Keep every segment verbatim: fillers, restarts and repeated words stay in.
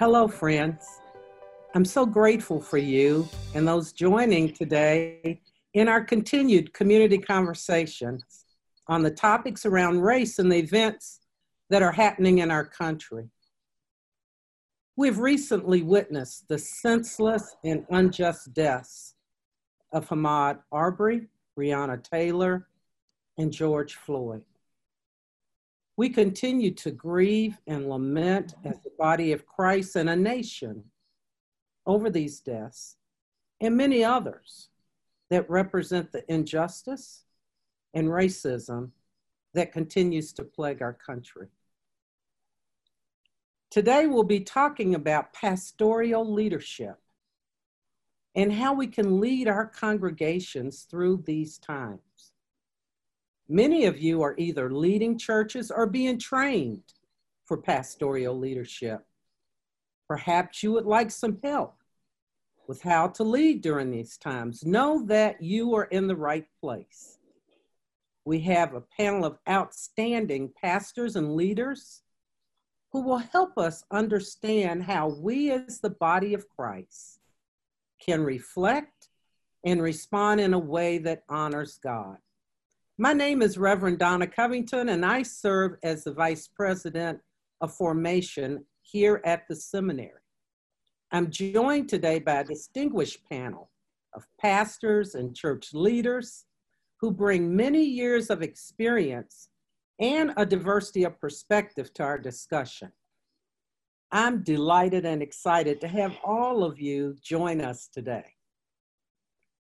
Hello, friends. I'm so grateful for you and those joining today in our continued community conversations on the topics around race and the events that are happening in our country. We've recently witnessed the senseless and unjust deaths of Ahmaud Arbery, Breonna Taylor, and George Floyd. We continue to grieve and lament as the body of Christ and a nation over these deaths and many others that represent the injustice and racism that continues to plague our country. Today we'll be talking about pastoral leadership and how we can lead our congregations through these times. Many of you are either leading churches or being trained for pastoral leadership. Perhaps you would like some help with how to lead during these times. Know that you are in the right place. We have a panel of outstanding pastors and leaders who will help us understand how we as the body of Christ can reflect and respond in a way that honors God. My name is Reverend Donna Covington, and I serve as the Vice President of Formation here at the seminary. I'm joined today by a distinguished panel of pastors and church leaders who bring many years of experience and a diversity of perspective to our discussion. I'm delighted and excited to have all of you join us today.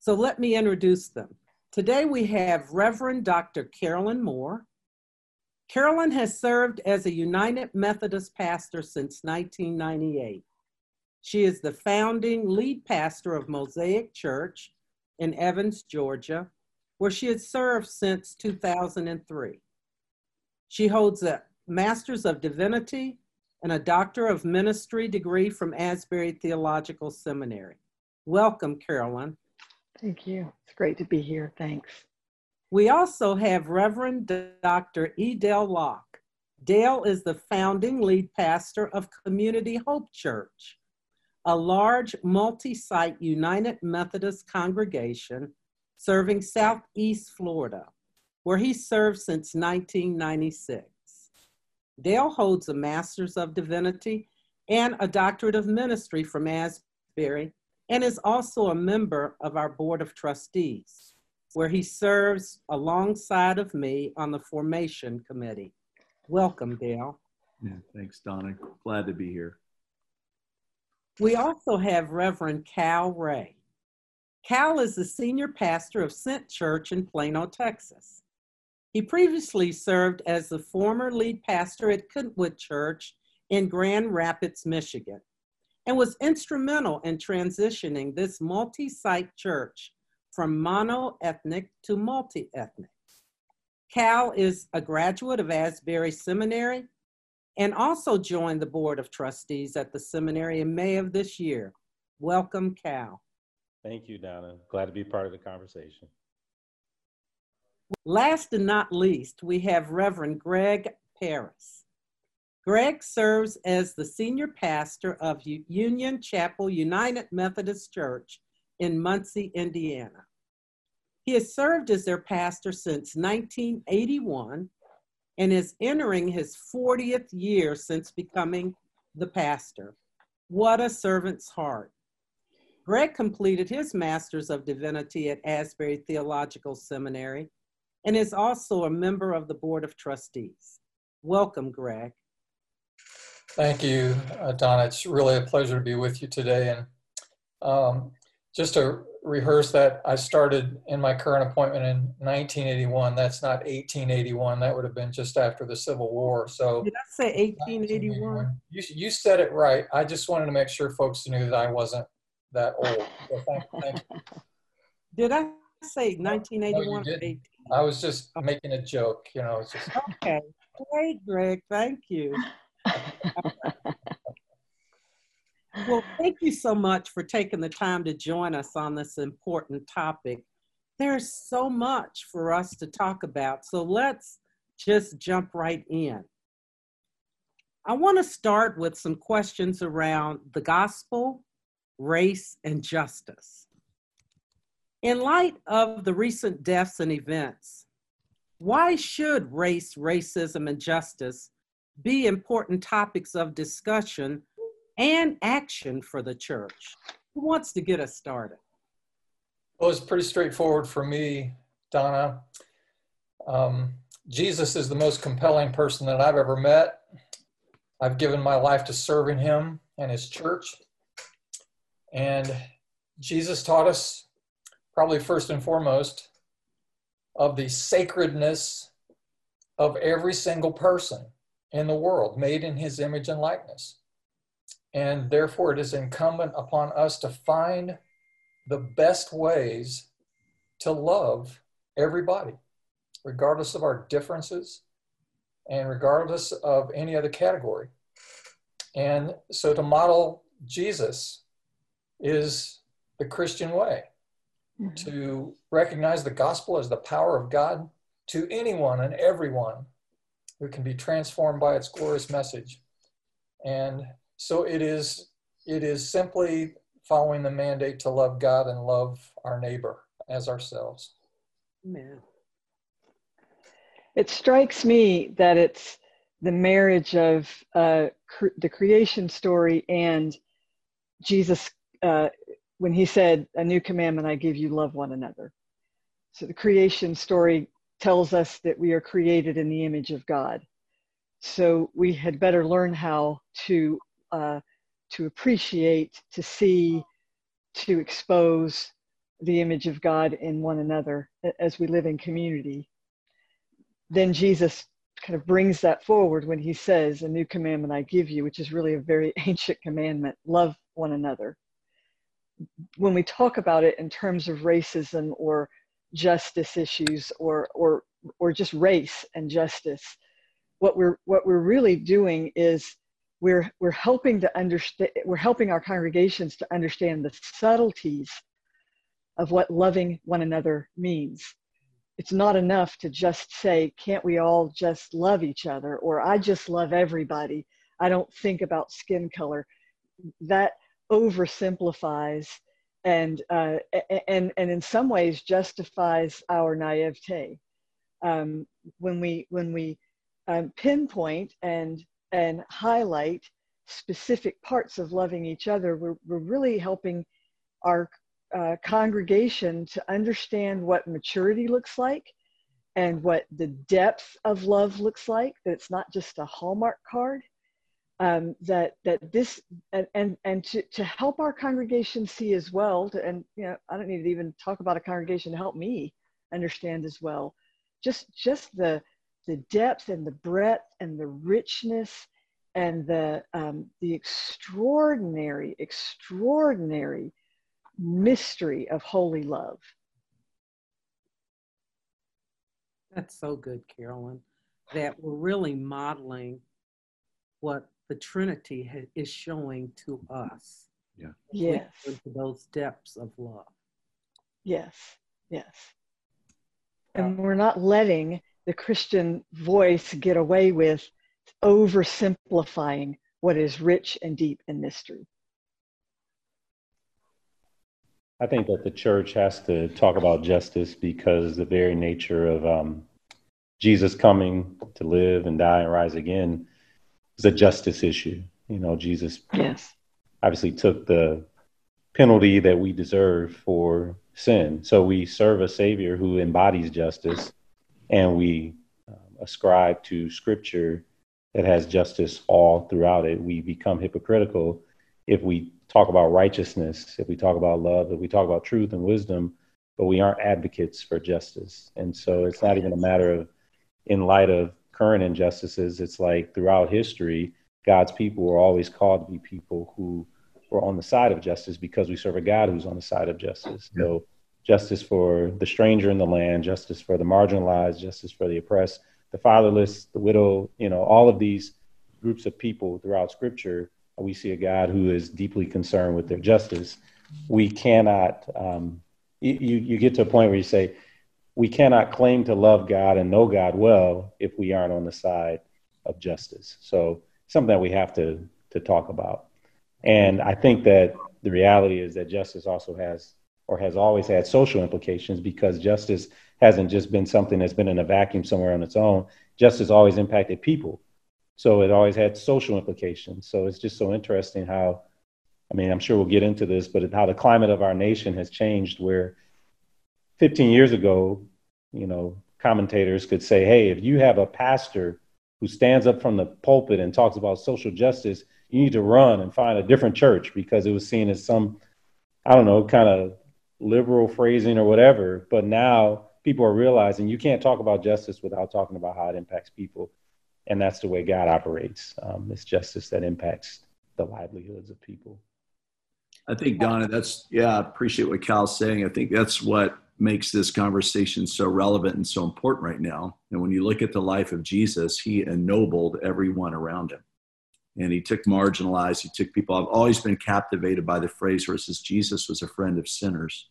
So let me introduce them. Today we have Reverend Doctor Carolyn Moore. Carolyn has served as a United Methodist pastor since nineteen ninety-eight. She is the founding lead pastor of Mosaic Church in Evans, Georgia, where she has served since two thousand three. She holds a Master's of Divinity and a Doctor of Ministry degree from Asbury Theological Seminary. Welcome, Carolyn. Thank you. It's great to be here. Thanks. We also have Reverend Doctor E. Dale Locke. Dale is the founding lead pastor of Community Hope Church, a large multi-site United Methodist congregation serving Southeast Florida, where he served since nineteen ninety-six. Dale holds a Master's of Divinity and a Doctorate of Ministry from Asbury, and is also a member of our Board of Trustees, where he serves alongside of me on the Formation Committee. Welcome, Dale. Yeah, thanks, Donna. Glad to be here. We also have Reverend Cal Ray. Cal is the senior pastor of Scent Church in Plano, Texas. He previously served as the former lead pastor at Kentwood Church in Grand Rapids, Michigan, and was instrumental in transitioning this multi-site church from mono-ethnic to multi-ethnic. Cal is a graduate of Asbury Seminary and also joined the Board of Trustees at the seminary in May of this year. Welcome, Cal. Thank you, Donna. Glad to be part of the conversation. Last and not least, we have Reverend Greg Paris. Greg serves as the senior pastor of Union Chapel United Methodist Church in Muncie, Indiana. He has served as their pastor since nineteen eighty-one and is entering his fortieth year since becoming the pastor. What a servant's heart. Greg completed his Master's of Divinity at Asbury Theological Seminary and is also a member of the Board of Trustees. Welcome, Greg. Thank you, uh, Donna. It's really a pleasure to be with you today. And um, just to rehearse that, I started in my current appointment in nineteen eighty-one. That's not eighteen eighty-one. That would have been just after the Civil War. So did I say eighteen eighty-one? You, you said it right. I just wanted to make sure folks knew that I wasn't that old. So thank, thank you. Did I say nineteen eighty-one? No, you didn't. I was just making a joke. You know. It's just... Okay. Great, Greg. Thank you. Well, thank you so much for taking the time to join us on this important topic. There's so much for us to talk about, so let's just jump right in. I want to start with some questions around the gospel, race, and justice. In light of the recent deaths and events, why should race, racism, and justice be important topics of discussion and action for the church? Who wants to get us started? Well, it's pretty straightforward for me, Donna. Um, Jesus is the most compelling person that I've ever met. I've given my life to serving him and his church. And Jesus taught us, probably first and foremost, of the sacredness of every single person in the world, made in his image and likeness. And therefore, it is incumbent upon us to find the best ways to love everybody, regardless of our differences and regardless of any other category. And so to model Jesus is the Christian way, mm-hmm. to recognize the gospel as the power of God to anyone and everyone who can be transformed by its glorious message. And so it is, it is simply following the mandate to love God and love our neighbor as ourselves. Amen. It strikes me that it's the marriage of uh, cre the creation story and Jesus uh, when he said, "A new commandment I give you, love one another." So the creation story tells us that we are created in the image of God. So we had better learn how to uh, to appreciate, to see, to expose the image of God in one another as we live in community. Then Jesus kind of brings that forward when he says, "A new commandment I give you," which is really a very ancient commandment, love one another. When we talk about it in terms of racism or justice issues or, or, or just race and justice, what we're, what we're really doing is We're, we're helping to understand, we're helping our congregations to understand the subtleties of what loving one another means. It's not enough to just say, can't we all just love each other? Or I just love everybody. I don't think about skin color. That oversimplifies and, uh, and, and in some ways justifies our naivete. Um, when we, when we um, pinpoint and and highlight specific parts of loving each other, we're, we're really helping our uh, congregation to understand what maturity looks like and what the depth of love looks like, that it's not just a Hallmark card, um, that, that this, and, and, and to, to help our congregation see as well, to, and you know, I don't need to even talk about a congregation to help me understand as well, just, just the, the depth and the breadth and the richness and the, um, the extraordinary, extraordinary mystery of holy love. That's so good, Carolyn, that we're really modeling what the Trinity ha is showing to us. Yeah. Yes. Those depths of love. Yes, yes. And we're not letting the Christian voice get away with oversimplifying what is rich and deep in mystery. I think that the church has to talk about justice because the very nature of um, Jesus coming to live and die and rise again is a justice issue. You know, Jesus yes. obviously took the penalty that we deserve for sin. So we serve a Savior who embodies justice. And we um, ascribe to scripture that has justice all throughout it. We become hypocritical if we talk about righteousness, if we talk about love, if we talk about truth and wisdom, but we aren't advocates for justice. And so it's not even a matter of, in light of current injustices, it's like throughout history, God's people were always called to be people who were on the side of justice because we serve a God who's on the side of justice. So, justice for the stranger in the land, justice for the marginalized, justice for the oppressed, the fatherless, the widow, you know, all of these groups of people throughout scripture, we see a God who is deeply concerned with their justice. We cannot, um, you, you get to a point where you say, we cannot claim to love God and know God well if we aren't on the side of justice. So something that we have to to talk about. And I think that the reality is that justice also has, or has always had, social implications, because justice hasn't just been something that's been in a vacuum somewhere on its own. Justice always impacted people. So it always had social implications. So it's just so interesting how, I mean, I'm sure we'll get into this, but how the climate of our nation has changed, where fifteen years ago, you know, commentators could say, hey, if you have a pastor who stands up from the pulpit and talks about social justice, you need to run and find a different church, because it was seen as some, I don't know, kind of liberal phrasing or whatever. But now people are realizing you can't talk about justice without talking about how it impacts people. And that's the way God operates. Um, it's justice that impacts the livelihoods of people. I think, Donna, that's, yeah, I appreciate what Cal's saying. I think that's what makes this conversation so relevant and so important right now. And when you look at the life of Jesus, he ennobled everyone around him. And he took marginalized, he took people. I've always been captivated by the phrase where it says Jesus was a friend of sinners.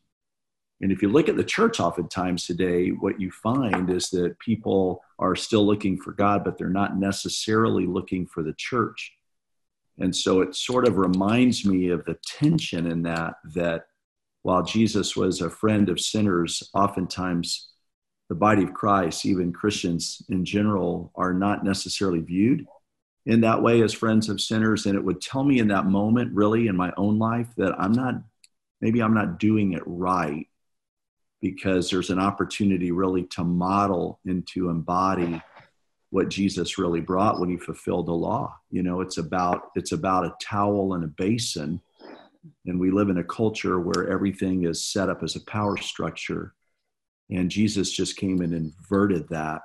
And if you look at the church oftentimes today, what you find is that people are still looking for God, but they're not necessarily looking for the church. And so it sort of reminds me of the tension in that, that while Jesus was a friend of sinners, oftentimes the body of Christ, even Christians in general, are not necessarily viewed in that way as friends of sinners. And it would tell me in that moment, really, in my own life, that I'm not, maybe I'm not doing it right, because there's an opportunity really to model and to embody what Jesus really brought when he fulfilled the law. You know, it's about, it's about a towel and a basin. And we live in a culture where everything is set up as a power structure. And Jesus just came and inverted that.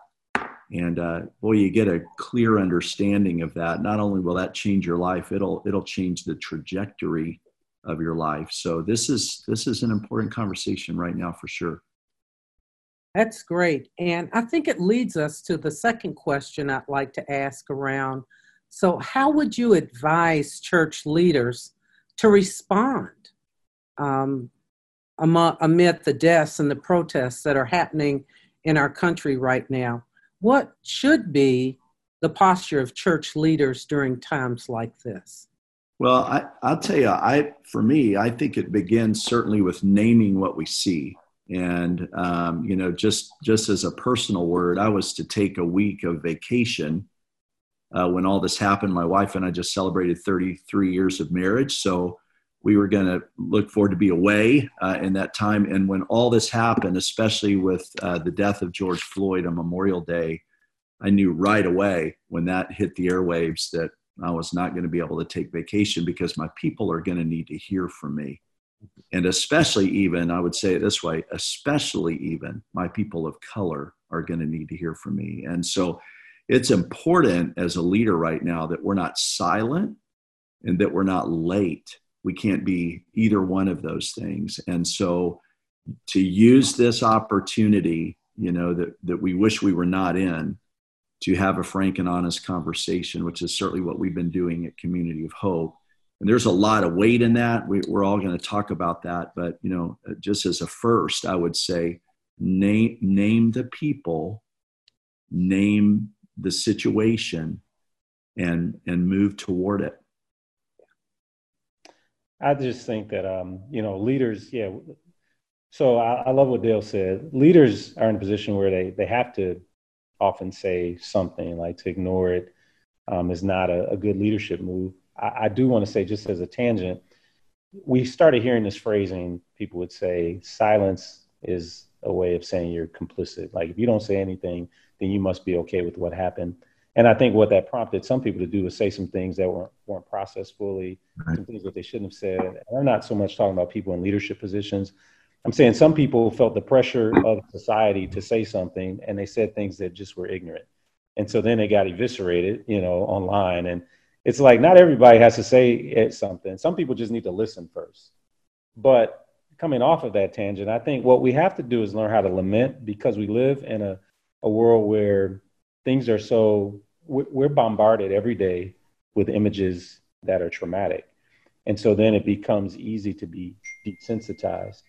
And uh, boy, you get a clear understanding of that. Not only will that change your life, it'll it'll change the trajectory of your life. So this is this is an important conversation right now for sure. That's great. And I think it leads us to the second question I'd like to ask around. So how would you advise church leaders to respond um, amid the deaths and the protests that are happening in our country right now? What should be the posture of church leaders during times like this? Well, I, I'll tell you, I for me, I think it begins certainly with naming what we see. And, um, you know, just, just as a personal word, I was to take a week of vacation uh, when all this happened. My wife and I just celebrated thirty-three years of marriage. So we were going to look forward to be away uh, in that time. And when all this happened, especially with uh, the death of George Floyd on Memorial Day, I knew right away when that hit the airwaves that I was not going to be able to take vacation, because my people are going to need to hear from me. And especially even, I would say it this way, especially even my people of color are going to need to hear from me. And so it's important as a leader right now that we're not silent and that we're not late. We can't be either one of those things. And so to use this opportunity, you know, that, that we wish we were not in, to have a frank and honest conversation, which is certainly what we've been doing at Community of Hope. And there's a lot of weight in that. We, we're all going to talk about that. But, you know, just as a first, I would say, name, name the people, name the situation, and, and move toward it. I just think that, um, you know, leaders, yeah. So I, I love what Dale said. Leaders are in a position where they, they have to often say something, like to ignore it um, is not a, a good leadership move. I, I do want to say, just as a tangent, we started hearing this phrasing. People would say silence is a way of saying you're complicit. Like if you don't say anything, then you must be okay with what happened. And I think what that prompted some people to do is say some things that weren't, weren't processed fully, right. Some things that they shouldn't have said. And I'm not so much talking about people in leadership positions. I'm saying some people felt the pressure of society to say something, and they said things that just were ignorant. And so then they got eviscerated, you know, online. And it's like, not everybody has to say it, something. Some people just need to listen first. But coming off of that tangent, I think what we have to do is learn how to lament, because we live in a, a world where things are so, we're bombarded every day with images that are traumatic. And so then it becomes easy to be desensitized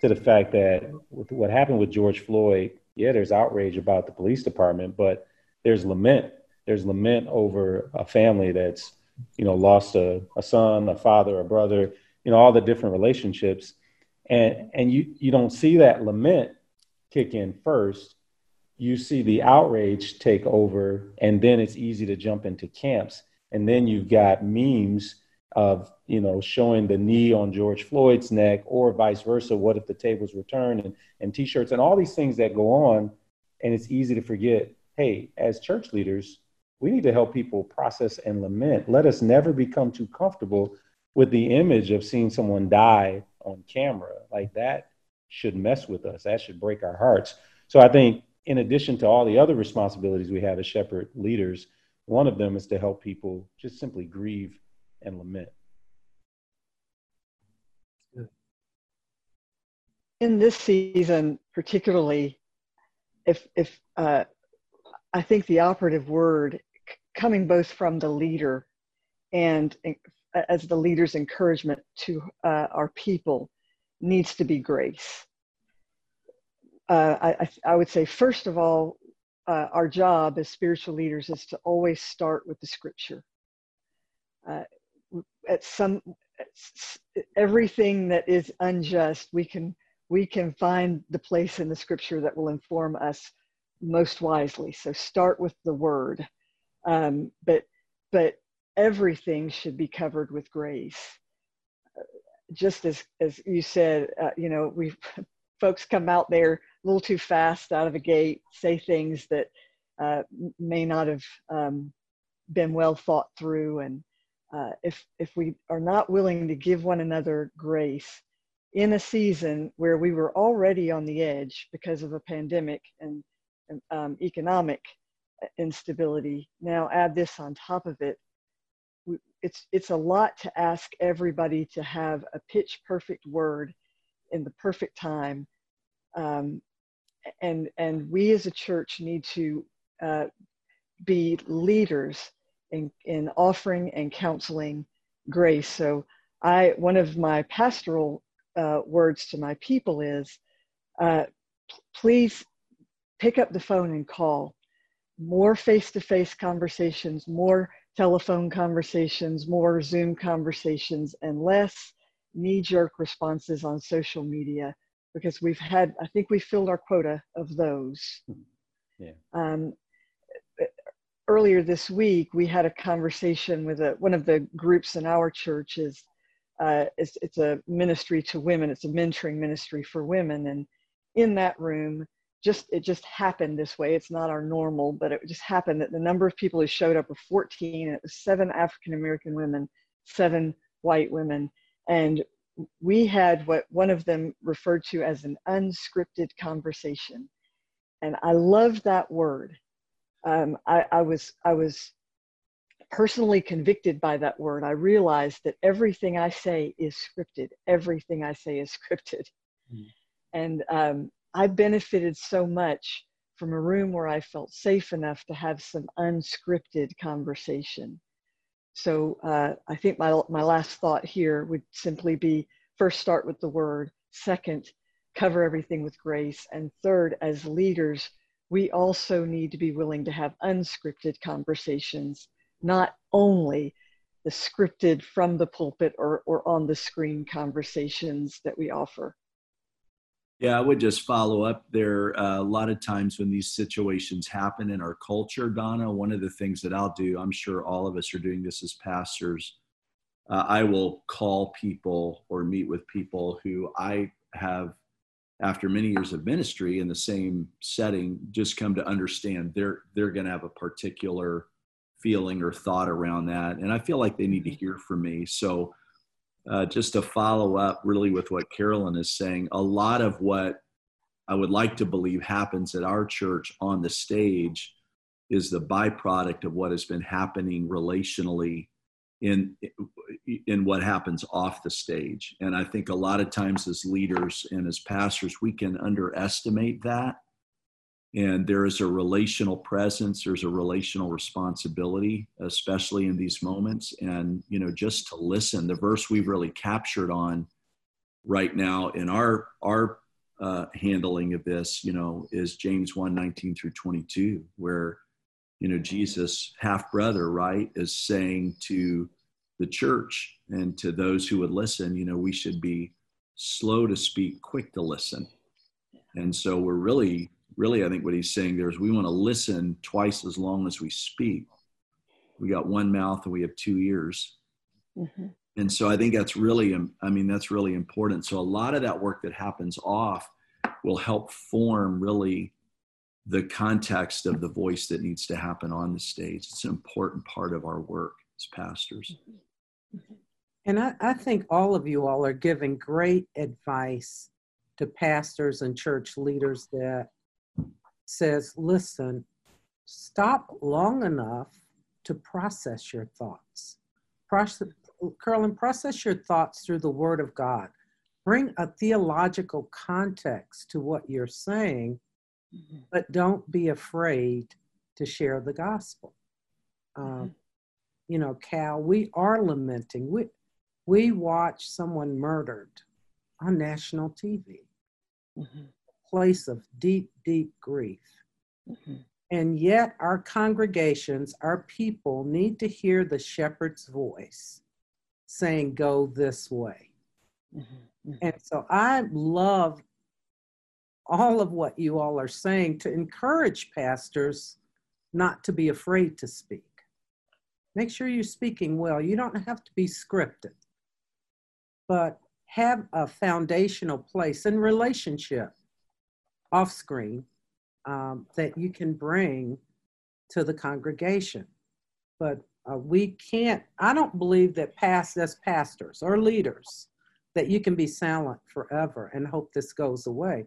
to the fact that with what happened with George Floyd, yeah, there's outrage about the police department, but there's lament there's lament over a family that's, you know, lost a, a son, a father, a brother, you know, all the different relationships. And and you, you don't see that lament kick in first. You see the outrage take over, and then it's easy to jump into camps. And then you've got memes of, you know, showing the knee on George Floyd's neck, or vice versa. What if the tables were turned, and, and T-shirts and all these things that go on. And it's easy to forget, hey, as church leaders, we need to help people process and lament. Let us never become too comfortable with the image of seeing someone die on camera. Like, that should mess with us. That should break our hearts. So I think, in addition to all the other responsibilities we have as shepherd leaders, one of them is to help people just simply grieve and lament. In this season, particularly, if, if uh, I think the operative word coming both from the leader and as the leader's encouragement to uh, our people needs to be grace. Uh, I, I would say, first of all, uh, our job as spiritual leaders is to always start with the scripture. Uh, at some, everything that is unjust, we can, we can find the place in the scripture that will inform us most wisely. So start with the word. Um, but, but everything should be covered with grace. Just as, as you said, uh, you know, we've, folks come out there a little too fast out of the gate, say things that uh, may not have um, been well thought through. And uh, if, if we are not willing to give one another grace in a season where we were already on the edge because of a pandemic and, and um, economic instability, now add this on top of it. We, it's, it's a lot to ask everybody to have a pitch perfect word in the perfect time. Um, and, and we as a church need to uh, be leaders in, in offering and counseling grace. So I, one of my pastoral uh, words to my people is, uh, please pick up the phone and call. More face-to-face conversations, more telephone conversations, more Zoom conversations, and less knee-jerk responses on social media, because we've had, I think we filled our quota of those. Yeah. Um, earlier this week, we had a conversation with a, one of the groups in our church is, uh, it's, it's a ministry to women. It's a mentoring ministry for women. And in that room, just, it just happened this way. It's not our normal, but it just happened that the number of people who showed up were fourteen, and it was seven African-American women, seven white women. And we had what one of them referred to as an unscripted conversation. And I love that word. Um, I, I was, I was personally convicted by that word. I realized that everything I say is scripted. Everything I say is scripted. Mm. And um, I benefited so much from a room where I felt safe enough to have some unscripted conversation. So uh, I think my, my last thought here would simply be, first, start with the word. Second, cover everything with grace. And third, as leaders, we also need to be willing to have unscripted conversations, not only the scripted from the pulpit or, or on the screen conversations that we offer. Yeah, I would just follow up there. Uh, a lot of times when these situations happen in our culture, Donna, one of the things that I'll do, I'm sure all of us are doing this as pastors, uh, I will call people or meet with people who I have, after many years of ministry in the same setting, just come to understand they're, they're going to have a particular feeling or thought around that. And I feel like they need to hear from me. So Uh, just to follow up really with what Carolyn is saying, a lot of what I would like to believe happens at our church on the stage is the byproduct of what has been happening relationally in, in what happens off the stage. And I think a lot of times as leaders and as pastors, we can underestimate that. And there is a relational presence, there's a relational responsibility, especially in these moments. And, you know, just to listen, the verse we've really captured on right now in our, our uh, handling of this, you know, is James one nineteen through twenty-two, where you know, Jesus' half-brother, right, is saying to the church and to those who would listen, you know, we should be slow to speak, quick to listen. And so we're really, really, I think what he's saying there is we want to listen twice as long as we speak. We got one mouth and we have two ears. Mm-hmm. And so I think that's really, I mean, that's really important. So a lot of that work that happens off will help form really the context of the voice that needs to happen on the stage. It's an important part of our work as pastors. And I, I think all of you all are giving great advice to pastors and church leaders that says, listen, stop long enough to process your thoughts. Process, Carolyn, process your thoughts through the Word of God. Bring a theological context to what you're saying, mm-hmm. but don't be afraid to share the gospel. Um, mm-hmm. You know, Cal, we are lamenting. We, we watch someone murdered on national T V, mm-hmm. a place of deep, deep grief. Mm-hmm. And yet our congregations, our people need to hear the shepherd's voice saying, go this way. Mm-hmm. And so I love all of what you all are saying to encourage pastors not to be afraid to speak. Make sure you're speaking well. You don't have to be scripted, but have a foundational place and relationship off screen um, that you can bring to the congregation. But Uh, we can't, I don't believe that past, as pastors or leaders, that you can be silent forever and hope this goes away.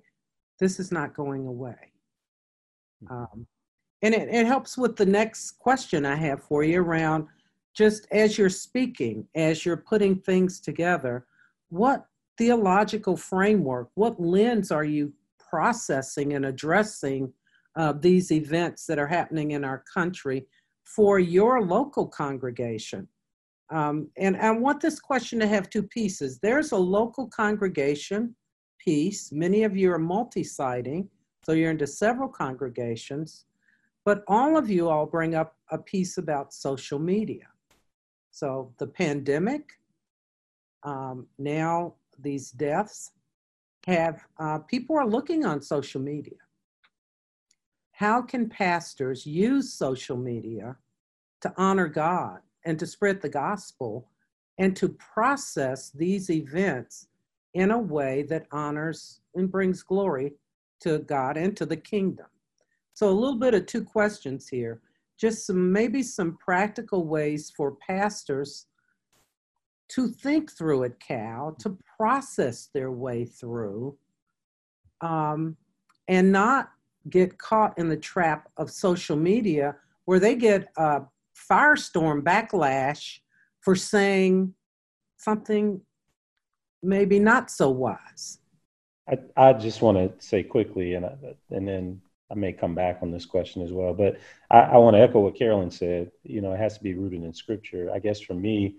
This is not going away. Um, and it, it helps with the next question I have for you around just as you're speaking, as you're putting things together, what theological framework, what lens are you processing and addressing uh, these events that are happening in our country for your local congregation? Um, and I want this question to have two pieces. There's a local congregation piece. Many of you are multi-siting, so you're into several congregations, but all of you all bring up a piece about social media. So the pandemic, um, now these deaths, have uh, people are looking on social media. How can pastors use social media to honor God and to spread the gospel and to process these events in a way that honors and brings glory to God and to the kingdom? So a little bit of two questions here, just some, maybe some practical ways for pastors to think through it, Cal, to process their way through um, and not get caught in the trap of social media where they get a firestorm backlash for saying something maybe not so wise. I, I just want to say quickly, and I, and then I may come back on this question as well, but I, I want to echo what Carolyn said. You know, it has to be rooted in Scripture. I guess for me,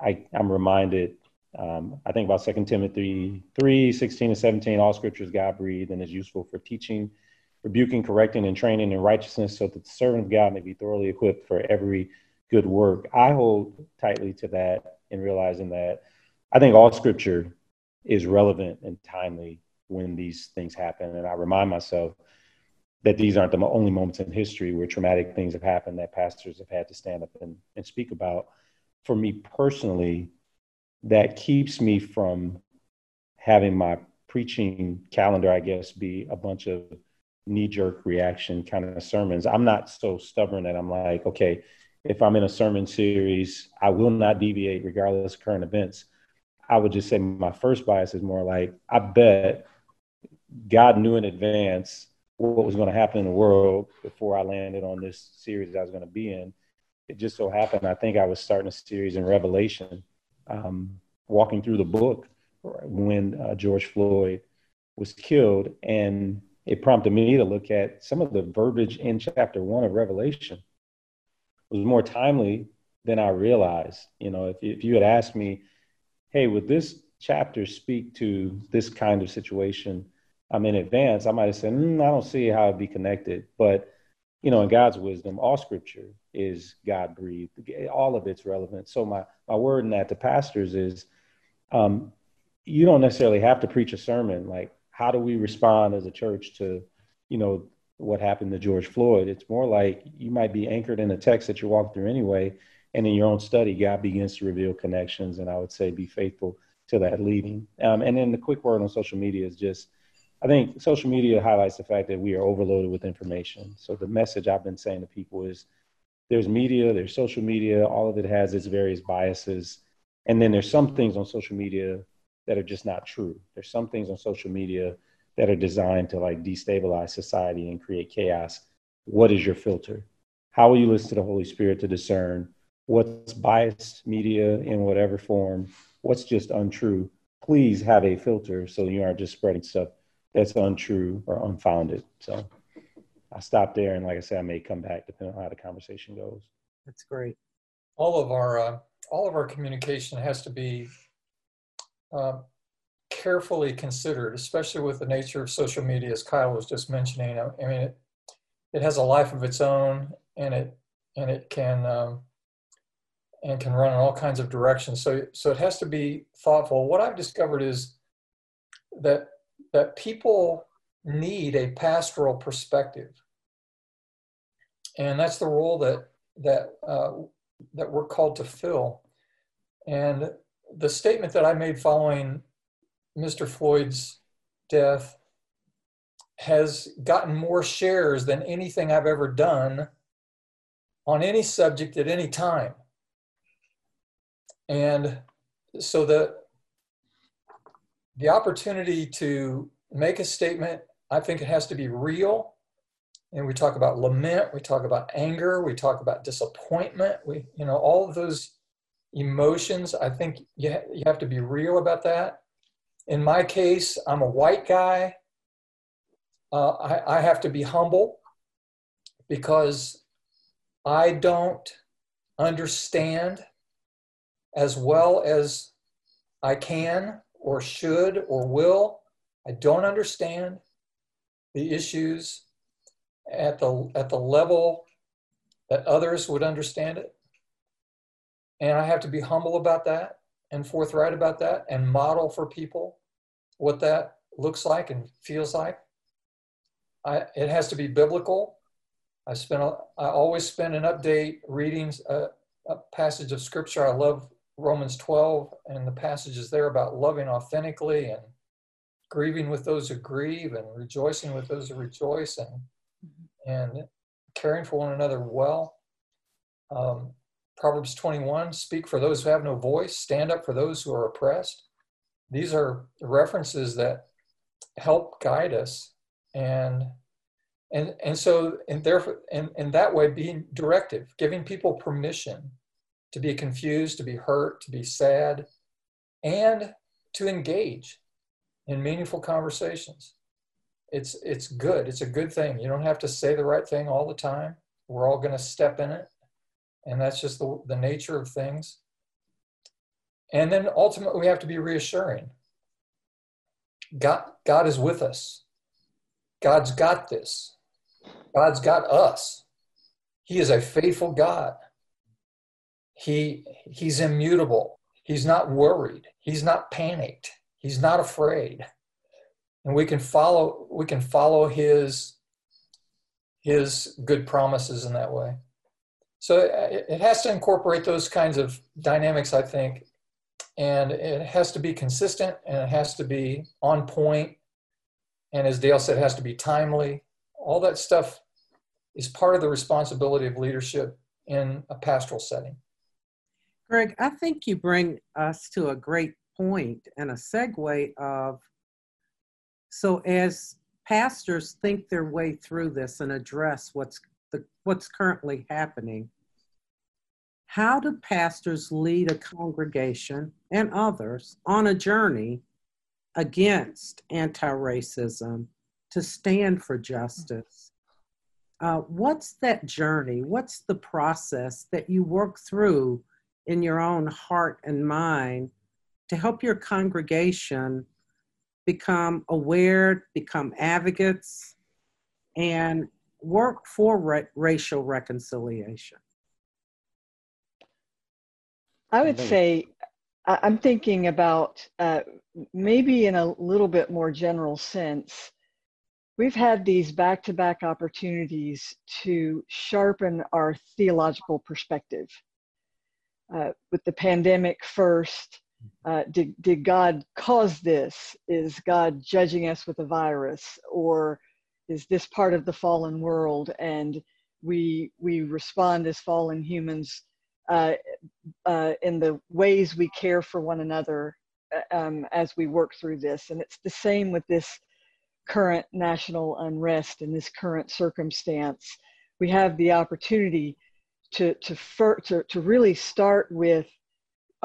I, I'm reminded, um, I think about Second Timothy three, sixteen and seventeen, all Scripture is God-breathed and is useful for teaching, rebuking, correcting, and training in righteousness so that the servant of God may be thoroughly equipped for every good work. I hold tightly to that in realizing that I think all Scripture is relevant and timely when these things happen. And I remind myself that these aren't the only moments in history where traumatic things have happened that pastors have had to stand up and, and speak about. For me personally, that keeps me from having my preaching calendar, I guess, be a bunch of knee-jerk reaction kind of sermons. I'm not so stubborn that I'm like, okay, if I'm in a sermon series, I will not deviate regardless of current events. I would just say my first bias is more like, I bet God knew in advance what was going to happen in the world before I landed on this series I was going to be in. It just so happened, I think I was starting a series in Revelation, um, walking through the book when uh, George Floyd was killed, and it prompted me to look at some of the verbiage in chapter one of Revelation. It was more timely than I realized. You know, if, if you had asked me, hey, would this chapter speak to this kind of situation I'm in advance, I might have said, mm, I don't see how it'd be connected. But you know, in God's wisdom, all scripture is God breathed. All of it's relevant. So my, my word in that to pastors is, um, you don't necessarily have to preach a sermon. Like, how do we respond as a church to, you know, what happened to George Floyd? It's more like you might be anchored in a text that you walk through anyway. And in your own study, God begins to reveal connections. And I would say be faithful to that leading. Um, and then the quick word on social media is just, I think social media highlights the fact that we are overloaded with information. So the message I've been saying to people is there's media, there's social media, all of it has its various biases. And then there's some things on social media that are just not true. There's some things on social media that are designed to like destabilize society and create chaos. What is your filter? How will you listen to the Holy Spirit to discern what's biased media in whatever form, what's just untrue? Please have a filter so you aren't just spreading stuff that's untrue or unfounded. So I'll stop there. And like I said, I may come back depending on how the conversation goes. That's great. All of our, uh, all of our communication has to be uh, carefully considered, especially with the nature of social media, as Kyle was just mentioning. I, I mean, it, it has a life of its own, and it, and it can, um, and can run in all kinds of directions. So, so it has to be thoughtful. What I've discovered is that that people need a pastoral perspective. And that's the role that that uh, that we're called to fill. And the statement that I made following Mister Floyd's death has gotten more shares than anything I've ever done on any subject at any time. And so the The opportunity to make a statement, I think it has to be real. And we talk about lament, we talk about anger, we talk about disappointment, we, you know, all of those emotions, I think you, ha- you have to be real about that. In my case, I'm a white guy. Uh, I, I have to be humble because I don't understand as well as I can, or should, or will. I don't understand the issues at the, at the level that others would understand it. And I have to be humble about that and forthright about that and model for people what that looks like and feels like. I, it has to be biblical. I spend a, I always spend an update reading a, a passage of scripture. I love Romans twelve and the passages there about loving authentically and grieving with those who grieve and rejoicing with those who rejoice and, and caring for one another well. Um, Proverbs twenty-one, speak for those who have no voice, stand up for those who are oppressed. These are references that help guide us. And and and so and therefore in, in that way being directive, giving people permission to be confused, to be hurt, to be sad, and to engage in meaningful conversations. It's it's good, it's a good thing. You don't have to say the right thing all the time. We're all gonna step in it, and that's just the, the nature of things. And then ultimately we have to be reassuring. God, God is with us. God's got this. God's got us. He is a faithful God. He, he's immutable. He's not worried. He's not panicked. He's not afraid. And we can follow, we can follow his, his good promises in that way. So it, it has to incorporate those kinds of dynamics, I think. And it has to be consistent, and it has to be on point. And as Dale said, it has to be timely. All that stuff is part of the responsibility of leadership in a pastoral setting. Greg, I think you bring us to a great point and a segue of, so as pastors think their way through this and address what's the, what's currently happening, how do pastors lead a congregation and others on a journey against anti-racism to stand for justice? Uh, what's that journey? What's the process that you work through in your own heart and mind to help your congregation become aware, become advocates, and work for ra racial reconciliation? I would say, I'm thinking about uh, maybe in a little bit more general sense, we've had these back-to-back opportunities to sharpen our theological perspective. Uh, with the pandemic first, uh, did, did God cause this? Is God judging us with a virus? Or is this part of the fallen world? And we, we respond as fallen humans Uh, uh, in the ways we care for one another um, as we work through this. And it's the same with this current national unrest and this current circumstance. We have the opportunity to, to, fur to, to really start with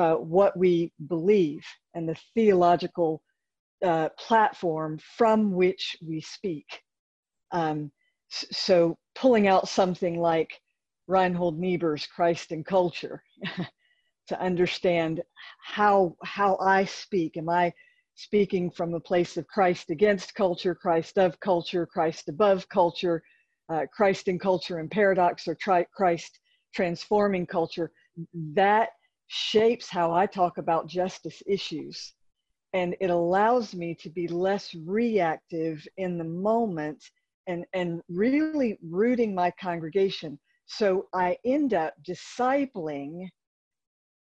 uh, what we believe and the theological uh, platform from which we speak. Um, so pulling out something like Reinhold Niebuhr's Christ and Culture to understand how, how I speak. Am I speaking from a place of Christ against culture, Christ of culture, Christ above culture, uh, Christ in culture and paradox, or tri Christ transforming culture? That shapes how I talk about justice issues. And it allows me to be less reactive in the moment and, and really rooting my congregation. So I end up discipling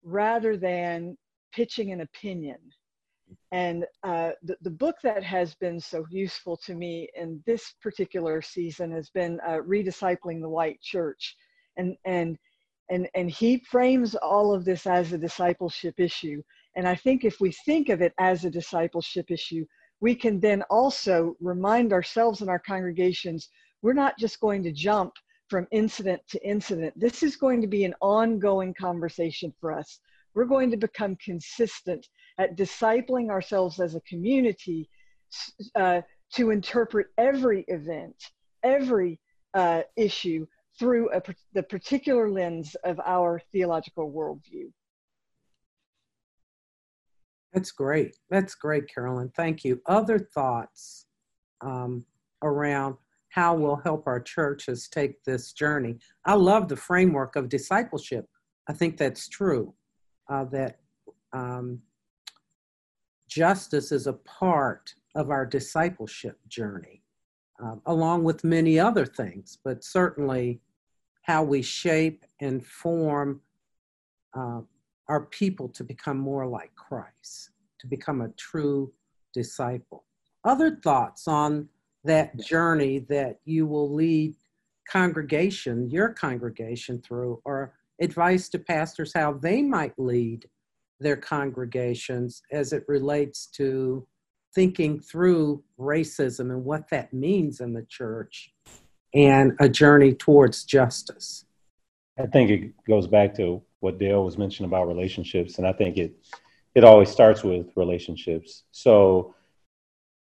rather than pitching an opinion. And uh, the, the book that has been so useful to me in this particular season has been uh, Rediscipling the White Church. And, and, and, and he frames all of this as a discipleship issue. And I think if we think of it as a discipleship issue, we can then also remind ourselves and our congregations, we're not just going to jump from incident to incident. This is going to be an ongoing conversation for us. We're going to become consistent at discipling ourselves as a community uh, to interpret every event, every uh, issue through a, the particular lens of our theological worldview. That's great. That's great, Carolyn. Thank you. Other thoughts um, around how we'll help our churches take this journey? I love the framework of discipleship. I think that's true, uh, that um, justice is a part of our discipleship journey, uh, along with many other things, but certainly how we shape and form uh, our people to become more like Christ, to become a true disciple. Other thoughts on that journey that you will lead congregation, your congregation through, or advice to pastors how they might lead their congregations as it relates to thinking through racism and what that means in the church and a journey towards justice? I think it goes back to what Dale was mentioning about relationships, and I think it, it always starts with relationships. So,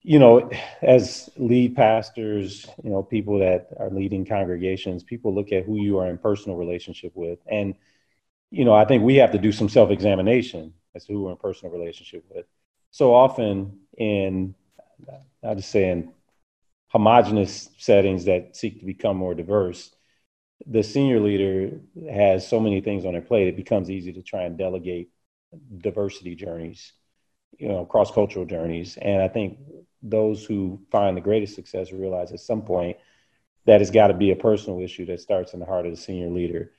you know, as lead pastors, you know, people that are leading congregations, people look at who you are in personal relationship with. And, you know, I think we have to do some self-examination as to who we're in personal relationship with. So often in, I'll just say in homogenous settings that seek to become more diverse, the senior leader has so many things on their plate, it becomes easy to try and delegate diversity journeys, you know, cross-cultural journeys. And I think those who find the greatest success realize at some point that it's got to be a personal issue that starts in the heart of the senior leader,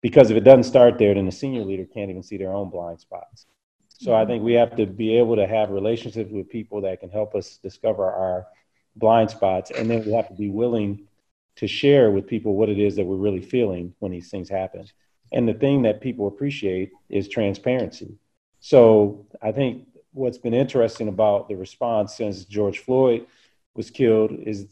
because if it doesn't start there, then the senior leader can't even see their own blind spots. So I think we have to be able to have relationships with people that can help us discover our blind spots. And then we have to be willing to share with people what it is that we're really feeling when these things happen. And the thing that people appreciate is transparency. So I think what's been interesting about the response since George Floyd was killed is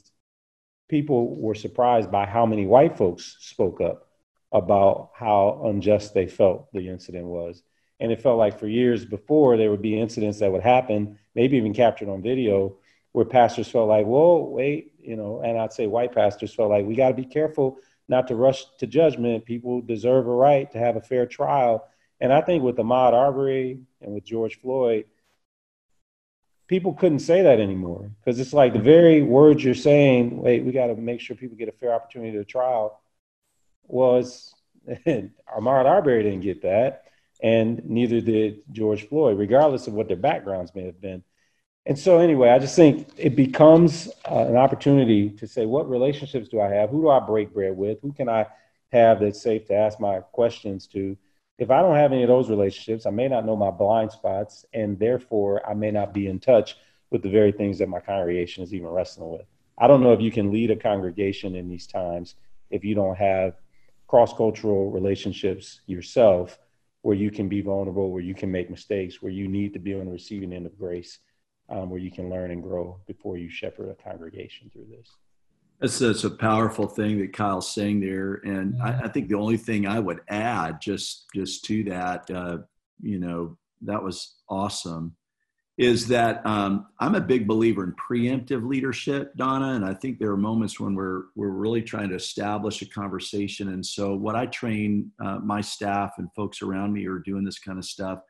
people were surprised by how many white folks spoke up about how unjust they felt the incident was. And it felt like for years before, there would be incidents that would happen, maybe even captured on video, where pastors felt like, whoa, wait, you know, and I'd say white pastors felt like, we got to be careful not to rush to judgment. People deserve a right to have a fair trial. And I think with Ahmaud Arbery and with George Floyd, people couldn't say that anymore, because it's like the very words you're saying, wait, we got to make sure people get a fair opportunity to trial. Well, it's, Ahmaud Arbery didn't get that, and neither did George Floyd, regardless of what their backgrounds may have been. And so anyway, I just think it becomes uh, an opportunity to say, what relationships do I have? Who do I break bread with? Who can I have that's safe to ask my questions to? If I don't have any of those relationships, I may not know my blind spots, and therefore I may not be in touch with the very things that my congregation is even wrestling with. I don't know if you can lead a congregation in these times if you don't have cross-cultural relationships yourself, where you can be vulnerable, where you can make mistakes, where you need to be on the receiving end of grace. Um, where you can learn and grow before you shepherd a congregation through this. That's, that's a powerful thing that Kyle's saying there. And I, I think the only thing I would add just, just to that, uh, you know, that was awesome, is that um, I'm a big believer in preemptive leadership, Donna. And I think there are moments when we're, we're really trying to establish a conversation. And so what I train uh, my staff and folks around me who are doing this kind of stuff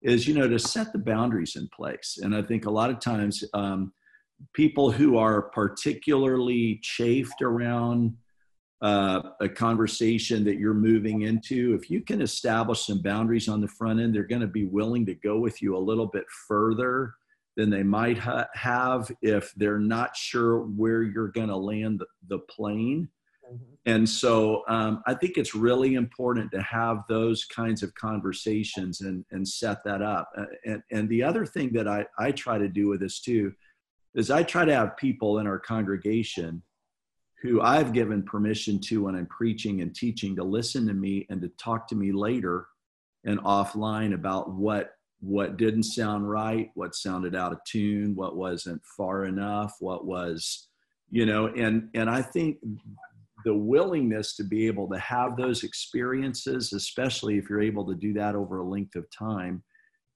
is, you know, to set the boundaries in place. And I think a lot of times um, people who are particularly chafed around uh, a conversation that you're moving into, if you can establish some boundaries on the front end, they're going to be willing to go with you a little bit further than they might ha- have if they're not sure where you're going to land the, the plane. And so um, I think it's really important to have those kinds of conversations and, and set that up. And, and the other thing that I, I try to do with this too, is I try to have people in our congregation who I've given permission to when I'm preaching and teaching to listen to me and to talk to me later and offline about what what didn't sound right, what sounded out of tune, what wasn't far enough, what was, you know, and and I think the willingness to be able to have those experiences, especially if you're able to do that over a length of time,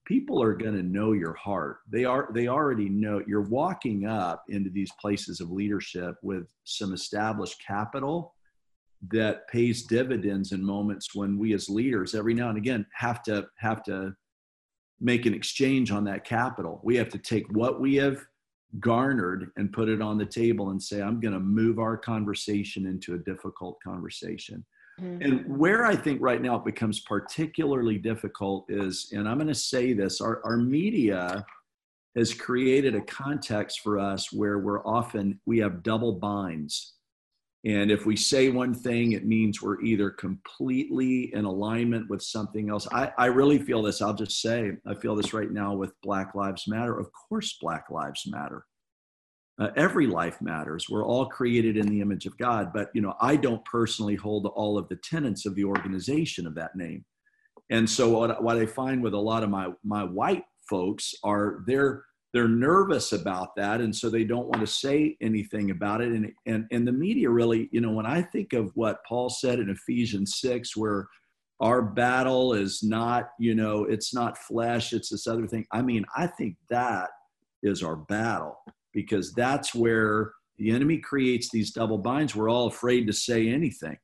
people are going to know your heart. They are, they already know. You're walking up into these places of leadership with some established capital that pays dividends in moments when we as leaders every now and again have to, have to make an exchange on that capital. We have to take what we have garnered and put it on the table and say, I'm going to move our conversation into a difficult conversation. Mm-hmm. And where I think right now it becomes particularly difficult is, and I'm going to say this, our, our media has created a context for us where we're often, we have double binds. And if we say one thing, it means we're either completely in alignment with something else. I, I really feel this. I'll just say, I feel this right now with Black Lives Matter. Of course, Black Lives Matter. Uh, every life matters. We're all created in the image of God. But, you know, I don't personally hold all of the tenets of the organization of that name. And so what, what I find with a lot of my, my white folks are they're They're nervous about that, and so they don't want to say anything about it. And, and and the media really, you know, when I think of what Paul said in Ephesians six, where our battle is not, you know, it's not flesh, it's this other thing. I mean, I think that is our battle, because that's where the enemy creates these double binds. We're all afraid to say anything.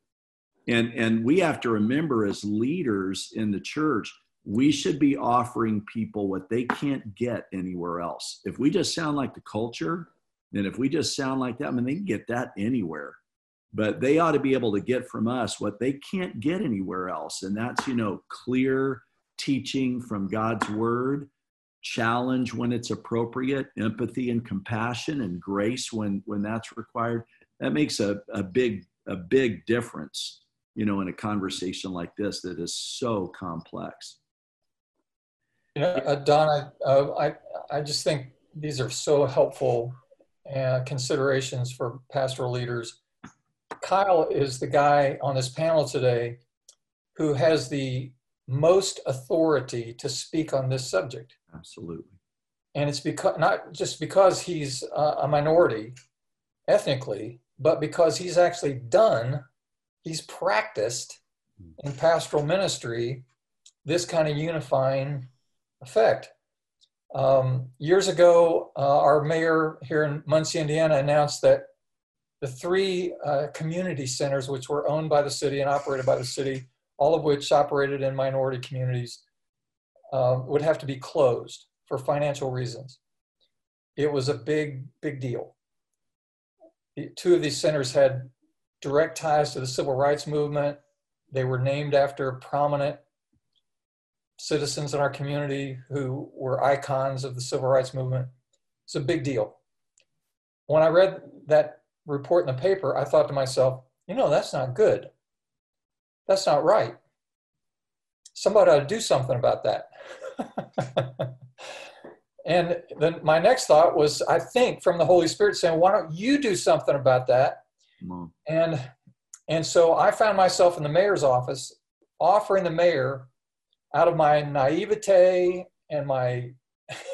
And, and we have to remember as leaders in the church, we should be offering people what they can't get anywhere else. If we just sound like the culture, and if we just sound like that, I mean, they can get that anywhere. But they ought to be able to get from us what they can't get anywhere else. And that's, you know, clear teaching from God's word, challenge when it's appropriate, empathy and compassion and grace when, when that's required. That makes a, a big, a big difference, you know, in a conversation like this that is so complex. You know, uh, Don, uh, I, I just think these are so helpful uh, considerations for pastoral leaders. Kyle is the guy on this panel today who has the most authority to speak on this subject. Absolutely. And it's because not just because he's uh, a minority ethnically, but because he's actually done, he's practiced in pastoral ministry this kind of unifying effect. Um, years ago, uh, our mayor here in Muncie, Indiana, announced that the three uh, community centers, which were owned by the city and operated by the city, all of which operated in minority communities, uh, would have to be closed for financial reasons. it was a big, big deal. Two of these centers had direct ties to the civil rights movement. They were named after prominent citizens in our community who were icons of the civil rights movement. It's a big deal. When I read that report in the paper, I thought to myself, you know, that's not good. That's not right. Somebody ought to do something about that. And then my next thought was, I think, from the Holy Spirit saying, why don't you do something about that? Mm. And, and so I found myself in the mayor's office offering the mayor, out of my naivete and my,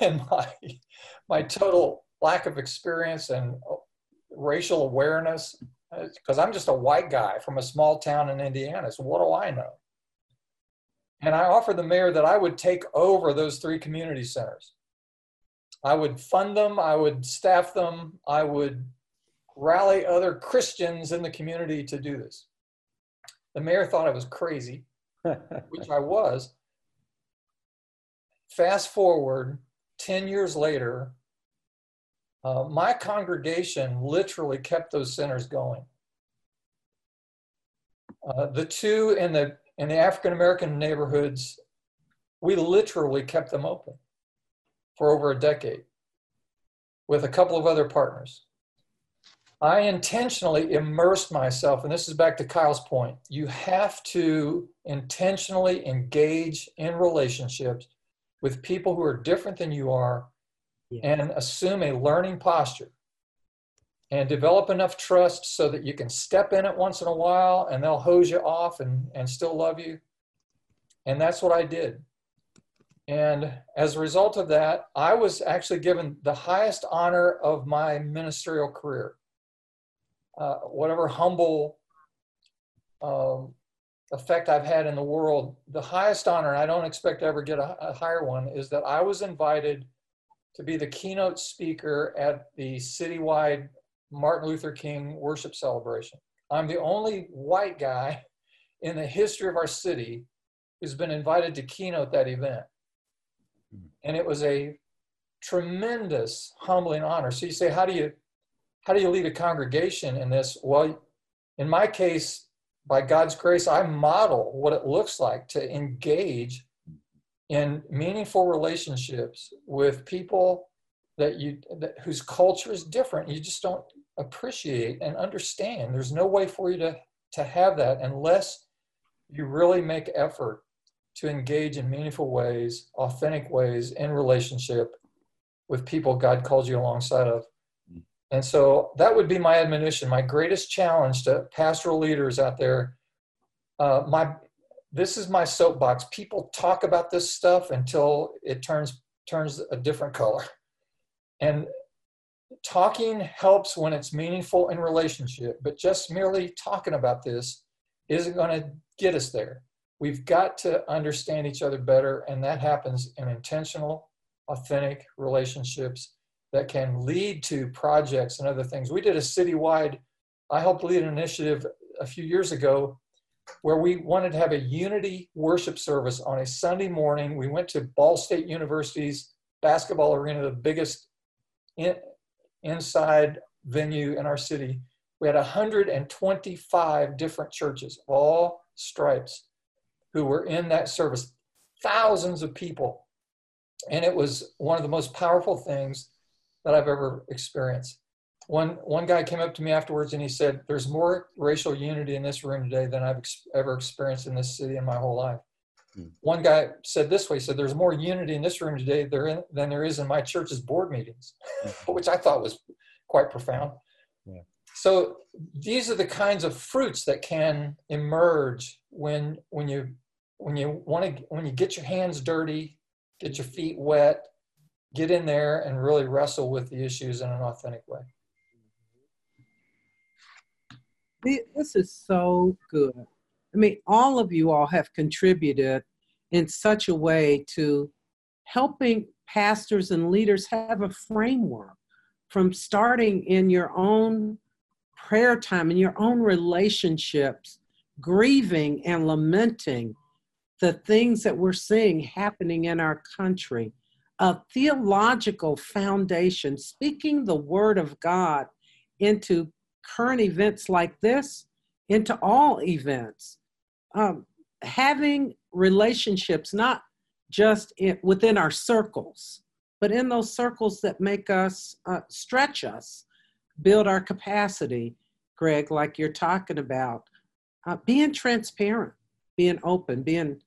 and my, my total lack of experience and racial awareness, because I'm just a white guy from a small town in Indiana, so what do I know? And I offered the mayor that I would take over those three community centers. I would fund them, I would staff them, I would rally other Christians in the community to do this. The mayor thought I was crazy, which I was. Fast forward ten years later, uh, my congregation literally kept those centers going. Uh, the two in the in the African-American neighborhoods, we literally kept them open for over a decade with a couple of other partners. I intentionally immersed myself, and this is back to Kyle's point, you have to intentionally engage in relationships with people who are different than you are, yeah, and assume a learning posture and develop enough trust so that you can step in it once in a while and they'll hose you off and, and still love you. And that's what I did. And as a result of that, I was actually given the highest honor of my ministerial career. Uh, whatever humble um, effect I've had in the world, the highest honor, and I don't expect to ever get a, a higher one, is that I was invited to be the keynote speaker at the citywide Martin Luther King worship celebration. I'm the only white guy in the history of our city who's been invited to keynote that event. And it was a tremendous humbling honor. So you say, how do you How do you lead a congregation in this? Well, in my case, by God's grace, I model what it looks like to engage in meaningful relationships with people that you that, whose culture is different. You just don't appreciate and understand. There's no way for you to, to have that unless you really make effort to engage in meaningful ways, authentic ways in relationship with people God calls you alongside of. And so that would be my admonition, my greatest challenge to pastoral leaders out there. Uh, my, this is my soapbox. People talk about this stuff until it turns, turns a different color. And talking helps when it's meaningful in relationship, but just merely talking about this isn't going to get us there. We've got to understand each other better, and that happens in intentional, authentic relationships that can lead to projects and other things. We did a citywide, I helped lead an initiative a few years ago where we wanted to have a unity worship service on a Sunday morning. We went to Ball State University's basketball arena, the biggest in, inside venue in our city. We had one hundred twenty-five different churches, all stripes, who were in that service, thousands of people. And it was one of the most powerful things that I've ever experienced. One, one guy came up to me afterwards and he said, there's more racial unity in this room today than I've ex ever experienced in this city in my whole life. Mm. One guy said this way, he said, there's more unity in this room today there in, than there is in my church's board meetings, mm. which I thought was quite profound. Yeah. So these are the kinds of fruits that can emerge when, when you, when you want to, when you get your hands dirty, get your feet wet, get in there and really wrestle with the issues in an authentic way. This is so good. I mean, all of you all have contributed in such a way to helping pastors and leaders have a framework from starting in your own prayer time, in your own relationships, grieving and lamenting the things that we're seeing happening in our country. a theological foundation, speaking the word of God into current events like this, into all events. Um, having relationships, not just in, within our circles, but in those circles that make us, uh, stretch us, build our capacity, Greg, like you're talking about, uh, being transparent, being open, being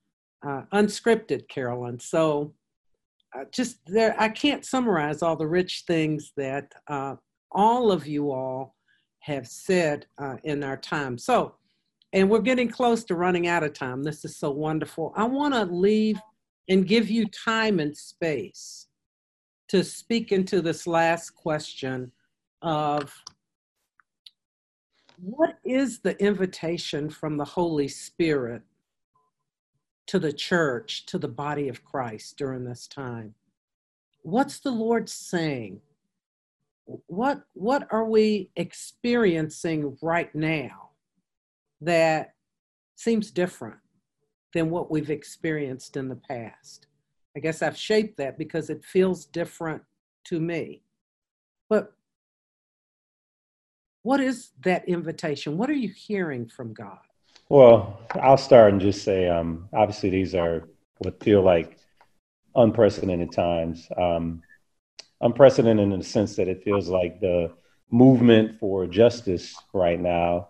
uh, unscripted, Carolyn. So uh, just there, I can't summarize all the rich things that uh, all of you all have said uh, in our time. So, and we're getting close to running out of time. This is so wonderful. I want to leave and give you time and space to speak into this last question of what is the invitation from the Holy Spirit to the church, to the body of Christ during this time? What's the Lord saying? What, what are we experiencing right now that seems different than what we've experienced in the past? I guess I've shaped that because it feels different to me. But what is that invitation? What are you hearing from God? Well, I'll start and just say, um, obviously, these are what feel like unprecedented times. Um, unprecedented in the sense that it feels like the movement for justice right now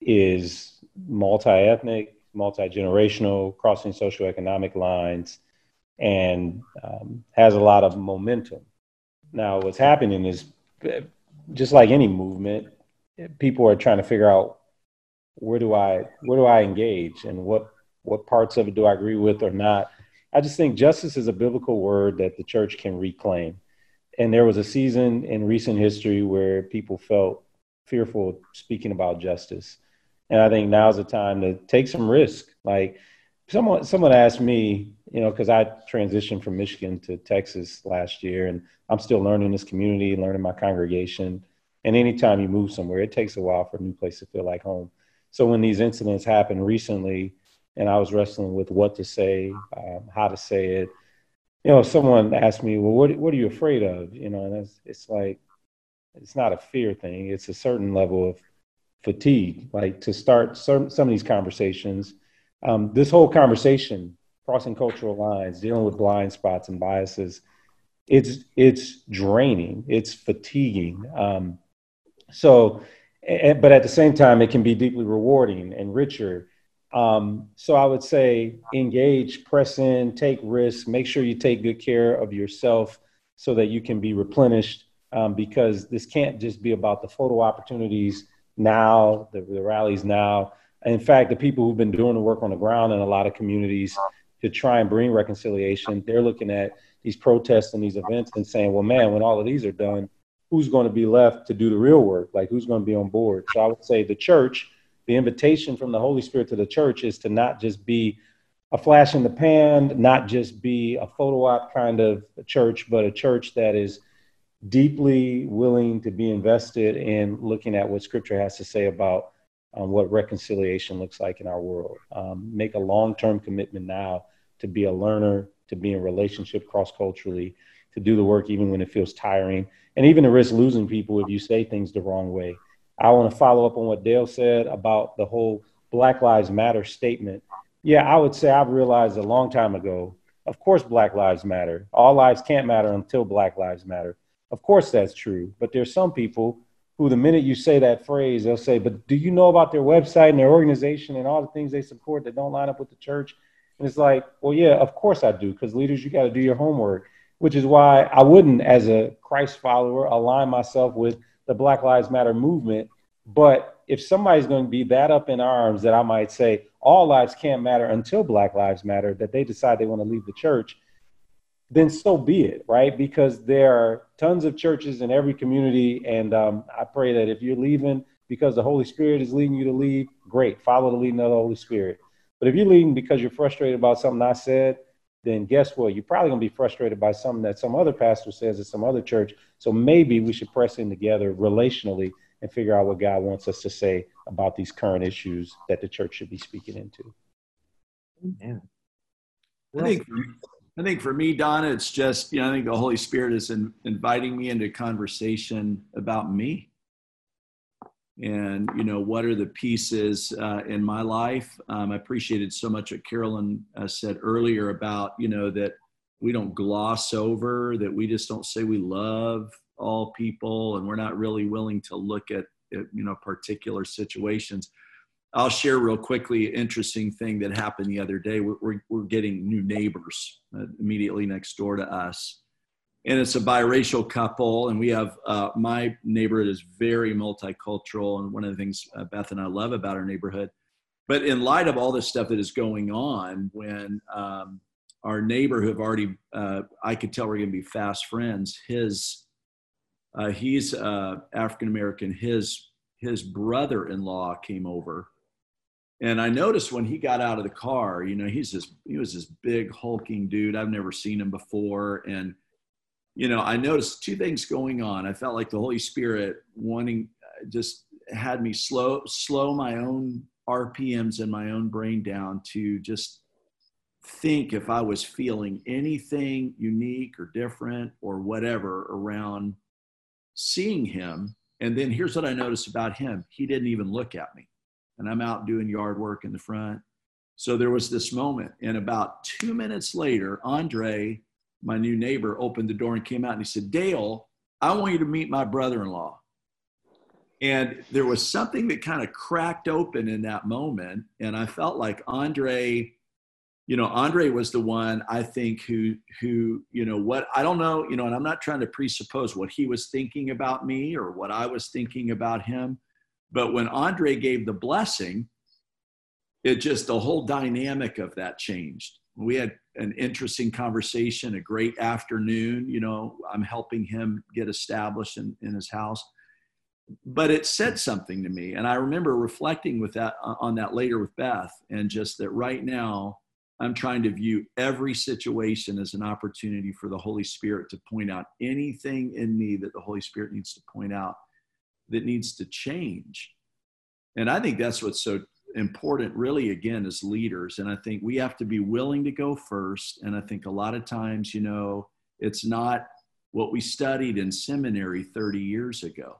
is multi-ethnic, multi-generational, crossing socioeconomic lines, and um, has a lot of momentum. Now, what's happening is, just like any movement, people are trying to figure out, where do I where do I engage, and what what parts of it do I agree with or not? I just think justice is a biblical word that the church can reclaim. And there was a season in recent history where people felt fearful of speaking about justice. And I think now's the time to take some risk. Like someone someone asked me, you know, because I transitioned from Michigan to Texas last year, and I'm still learning this community, learning my congregation. And anytime you move somewhere, it takes a while for a new place to feel like home. So when these incidents happened recently, and I was wrestling with what to say, um, how to say it, you know, someone asked me, well, what what are you afraid of? You know, and it's, it's like, it's not a fear thing. It's a certain level of fatigue, like to start some, some of these conversations. Um, this whole conversation, crossing cultural lines, dealing with blind spots and biases, it's, it's draining, it's fatiguing. Um, so, but at the same time, it can be deeply rewarding and richer. Um, so I would say engage, press in, take risks, make sure you take good care of yourself so that you can be replenished, um, because this can't just be about the photo opportunities now, the, the rallies now. In fact, the people who've been doing the work on the ground in a lot of communities to try and bring reconciliation, they're looking at these protests and these events and saying, well, man, when all of these are done, who's going to be left to do the real work? Like, who's going to be on board? So I would say the church, the invitation from the Holy Spirit to the church is to not just be a flash in the pan, not just be a photo op kind of church, but a church that is deeply willing to be invested in looking at what Scripture has to say about um, what reconciliation looks like in our world. Um, make a long-term commitment now to be a learner, to be in relationship cross-culturally, to do the work even when it feels tiring, and even to risk losing people if you say things the wrong way. I want to follow up on what Dale said about the whole Black Lives Matter statement. Yeah, I would say I've realized a long time ago, of course, Black Lives Matter. All lives can't matter until Black Lives Matter. Of course, that's true. But there's some people who the minute you say that phrase, they'll say, but do you know about their website and their organization and all the things they support that don't line up with the church? And it's like, well, yeah, of course I do, because leaders, you got to do your homework. Which is why I wouldn't, as a Christ follower, align myself with the Black Lives Matter movement. But if somebody's going to be that up in arms that I might say, all lives can't matter until Black Lives Matter, that they decide they want to leave the church, then so be it, right? Because there are tons of churches in every community. And um, I pray that if you're leaving because the Holy Spirit is leading you to leave, great, follow the leading of the Holy Spirit. But if you're leaving because you're frustrated about something I said, then guess what? You're probably going to be frustrated by something that some other pastor says at some other church. So maybe we should press in together relationally and figure out what God wants us to say about these current issues that the church should be speaking into. Yeah. I think I think for me, Donna, it's just, you know, I think the Holy Spirit is in, inviting me into conversation about me. And, you know, what are the pieces uh, in my life? Um, I appreciated so much what Carolyn uh, said earlier about, you know, that we don't gloss over, that we just don't say we love all people, and we're not really willing to look at, at you know, particular situations. I'll share real quickly an interesting thing that happened the other day. We're, we're, we're getting new neighbors uh, immediately next door to us. And it's a biracial couple, and we have, uh, my neighborhood is very multicultural, and one of the things uh, Beth and I love about our neighborhood. But in light of all this stuff that is going on, when um, our neighbor who have already, uh, I could tell we're gonna be fast friends, his, uh, he's uh, African-American, his, his brother-in-law came over. And I noticed when he got out of the car, you know, he's this, he was this big hulking dude. I've never seen him before. And, you know, I noticed two things going on. I felt like the Holy Spirit wanting, just had me slow, slow my own R P Ms and my own brain down to just think if I was feeling anything unique or different or whatever around seeing him. And then here's what I noticed about him. He didn't even look at me. And I'm out doing yard work in the front. So there was this moment, and about two minutes later, Andre, my new neighbor, opened the door and came out and he said, "Dale, I want you to meet my brother-in-law." And there was something that kind of cracked open in that moment. And I felt like Andre, you know, Andre was the one I think who, who, you know, what, I don't know, you know, and I'm not trying to presuppose what he was thinking about me or what I was thinking about him. But when Andre gave the blessing, it just, the whole dynamic of that changed. We had an interesting conversation, a great afternoon. You know, I'm helping him get established in, in his house. But it said something to me. And I remember reflecting with that on that later with Beth, and just that right now, I'm trying to view every situation as an opportunity for the Holy Spirit to point out anything in me that the Holy Spirit needs to point out, that needs to change. And I think that's what's so important, really, again, as leaders. And I think we have to be willing to go first. And I think a lot of times, you know, it's not what we studied in seminary thirty years ago.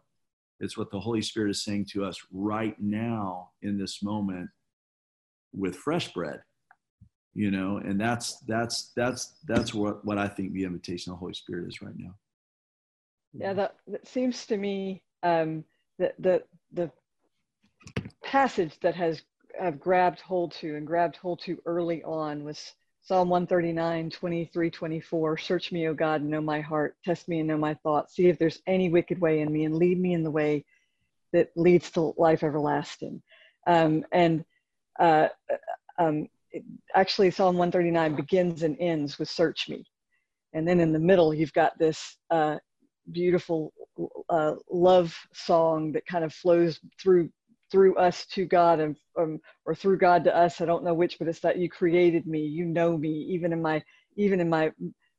It's what the Holy Spirit is saying to us right now in this moment with fresh bread, you know, and that's, that's, that's, that's what, what I think the invitation of the Holy Spirit is right now. Yeah, that, that seems to me Um, the, the the passage that has I've grabbed hold to and grabbed hold to early on was Psalm one thirty-nine, twenty-three, twenty-four. "Search me, O God, and know my heart. Test me and know my thoughts. See if there's any wicked way in me, and lead me in the way that leads to life everlasting." Um, and uh, um, it, actually, Psalm one thirty-nine begins and ends with "Search me," and then in the middle, you've got this uh, beautiful Uh, love song that kind of flows through through us to God, and um, or through God to us. I don't know which, but it's that "You created me, you know me, even in my even in my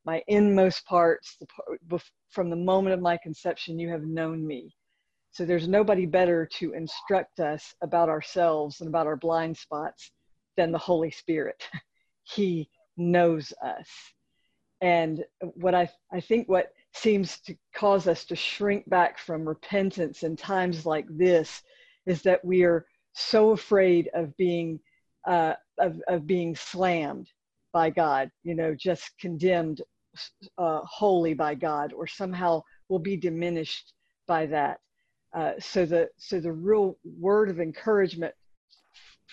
my inmost parts, the part, from the moment of my conception, you have known me." So there's nobody better to instruct us about ourselves and about our blind spots than the Holy Spirit. He knows us. And what I I think what seems to cause us to shrink back from repentance in times like this is that we are so afraid of being uh, of, of being slammed by God, you know, just condemned uh, wholly by God, or somehow will be diminished by that. Uh, so the so the real word of encouragement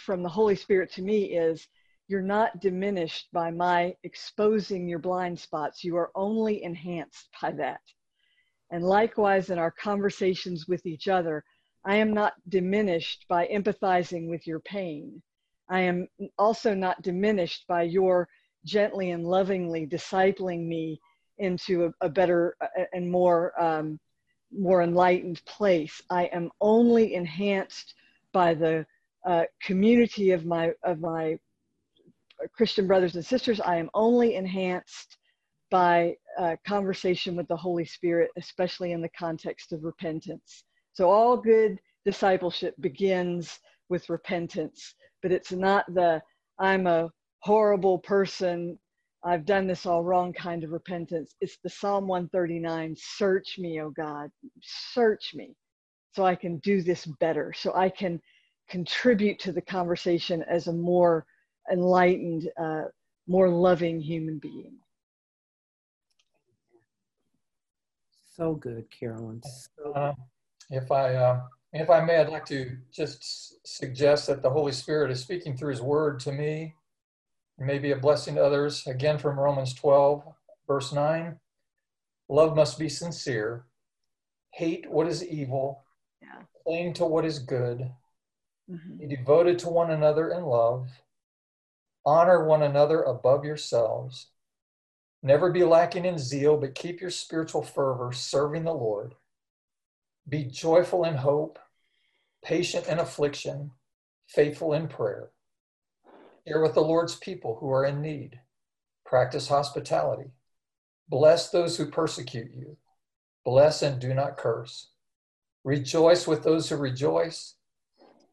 from the Holy Spirit to me is, you're not diminished by my exposing your blind spots. You are only enhanced by that. And likewise, in our conversations with each other, I am not diminished by empathizing with your pain. I am also not diminished by your gently and lovingly discipling me into a, a better and more, um, more enlightened place. I am only enhanced by the uh, community of my, of my, Christian brothers and sisters. I am only enhanced by uh, conversation with the Holy Spirit, especially in the context of repentance. So all good discipleship begins with repentance, but it's not the, I'm a horrible person, I've done this all wrong kind of repentance. It's the Psalm one thirty-nine, search me, O God, search me so I can do this better, so I can contribute to the conversation as a more enlightened, uh, more loving human being. So good, Carolyn. So uh, good. If I, uh, if I may, I'd like to just suggest that the Holy Spirit is speaking through his word to me. It may be a blessing to others. Again, from Romans twelve, verse nine, love must be sincere. Hate what is evil. Yeah. Cling to what is good. Mm-hmm. Be devoted to one another in love. Honor one another above yourselves. Never be lacking in zeal, but keep your spiritual fervor, serving the Lord. Be joyful in hope, patient in affliction, faithful in prayer. Share with the Lord's people who are in need. Practice hospitality. Bless those who persecute you. Bless and do not curse. Rejoice with those who rejoice,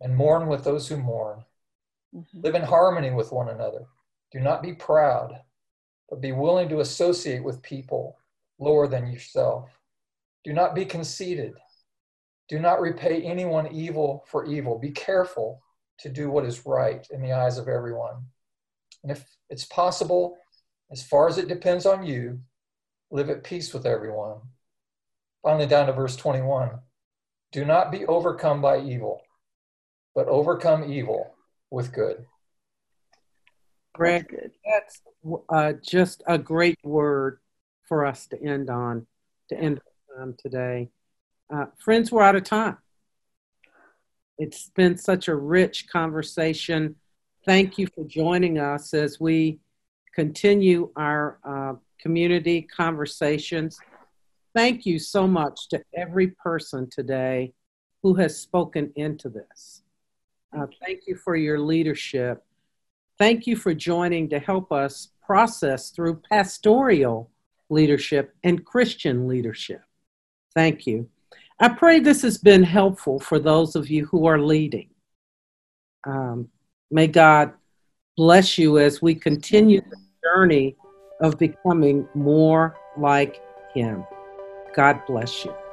and mourn with those who mourn. Mm-hmm. Live in harmony with one another. Do not be proud, but be willing to associate with people lower than yourself. Do not be conceited. Do not repay anyone evil for evil. Be careful to do what is right in the eyes of everyone. And if it's possible, as far as it depends on you, live at peace with everyone. Finally, down to verse twenty-one. Do not be overcome by evil, but overcome evil with good. Greg, that's uh, just a great word for us to end on, to end on today. Uh, friends, we're out of time. It's been such a rich conversation. Thank you for joining us as we continue our uh, community conversations. Thank you so much to every person today who has spoken into this. Uh, thank you for your leadership. Thank you for joining to help us process through pastoral leadership and Christian leadership. Thank you. I pray this has been helpful for those of you who are leading. Um, may God bless you as we continue the journey of becoming more like Him. God bless you.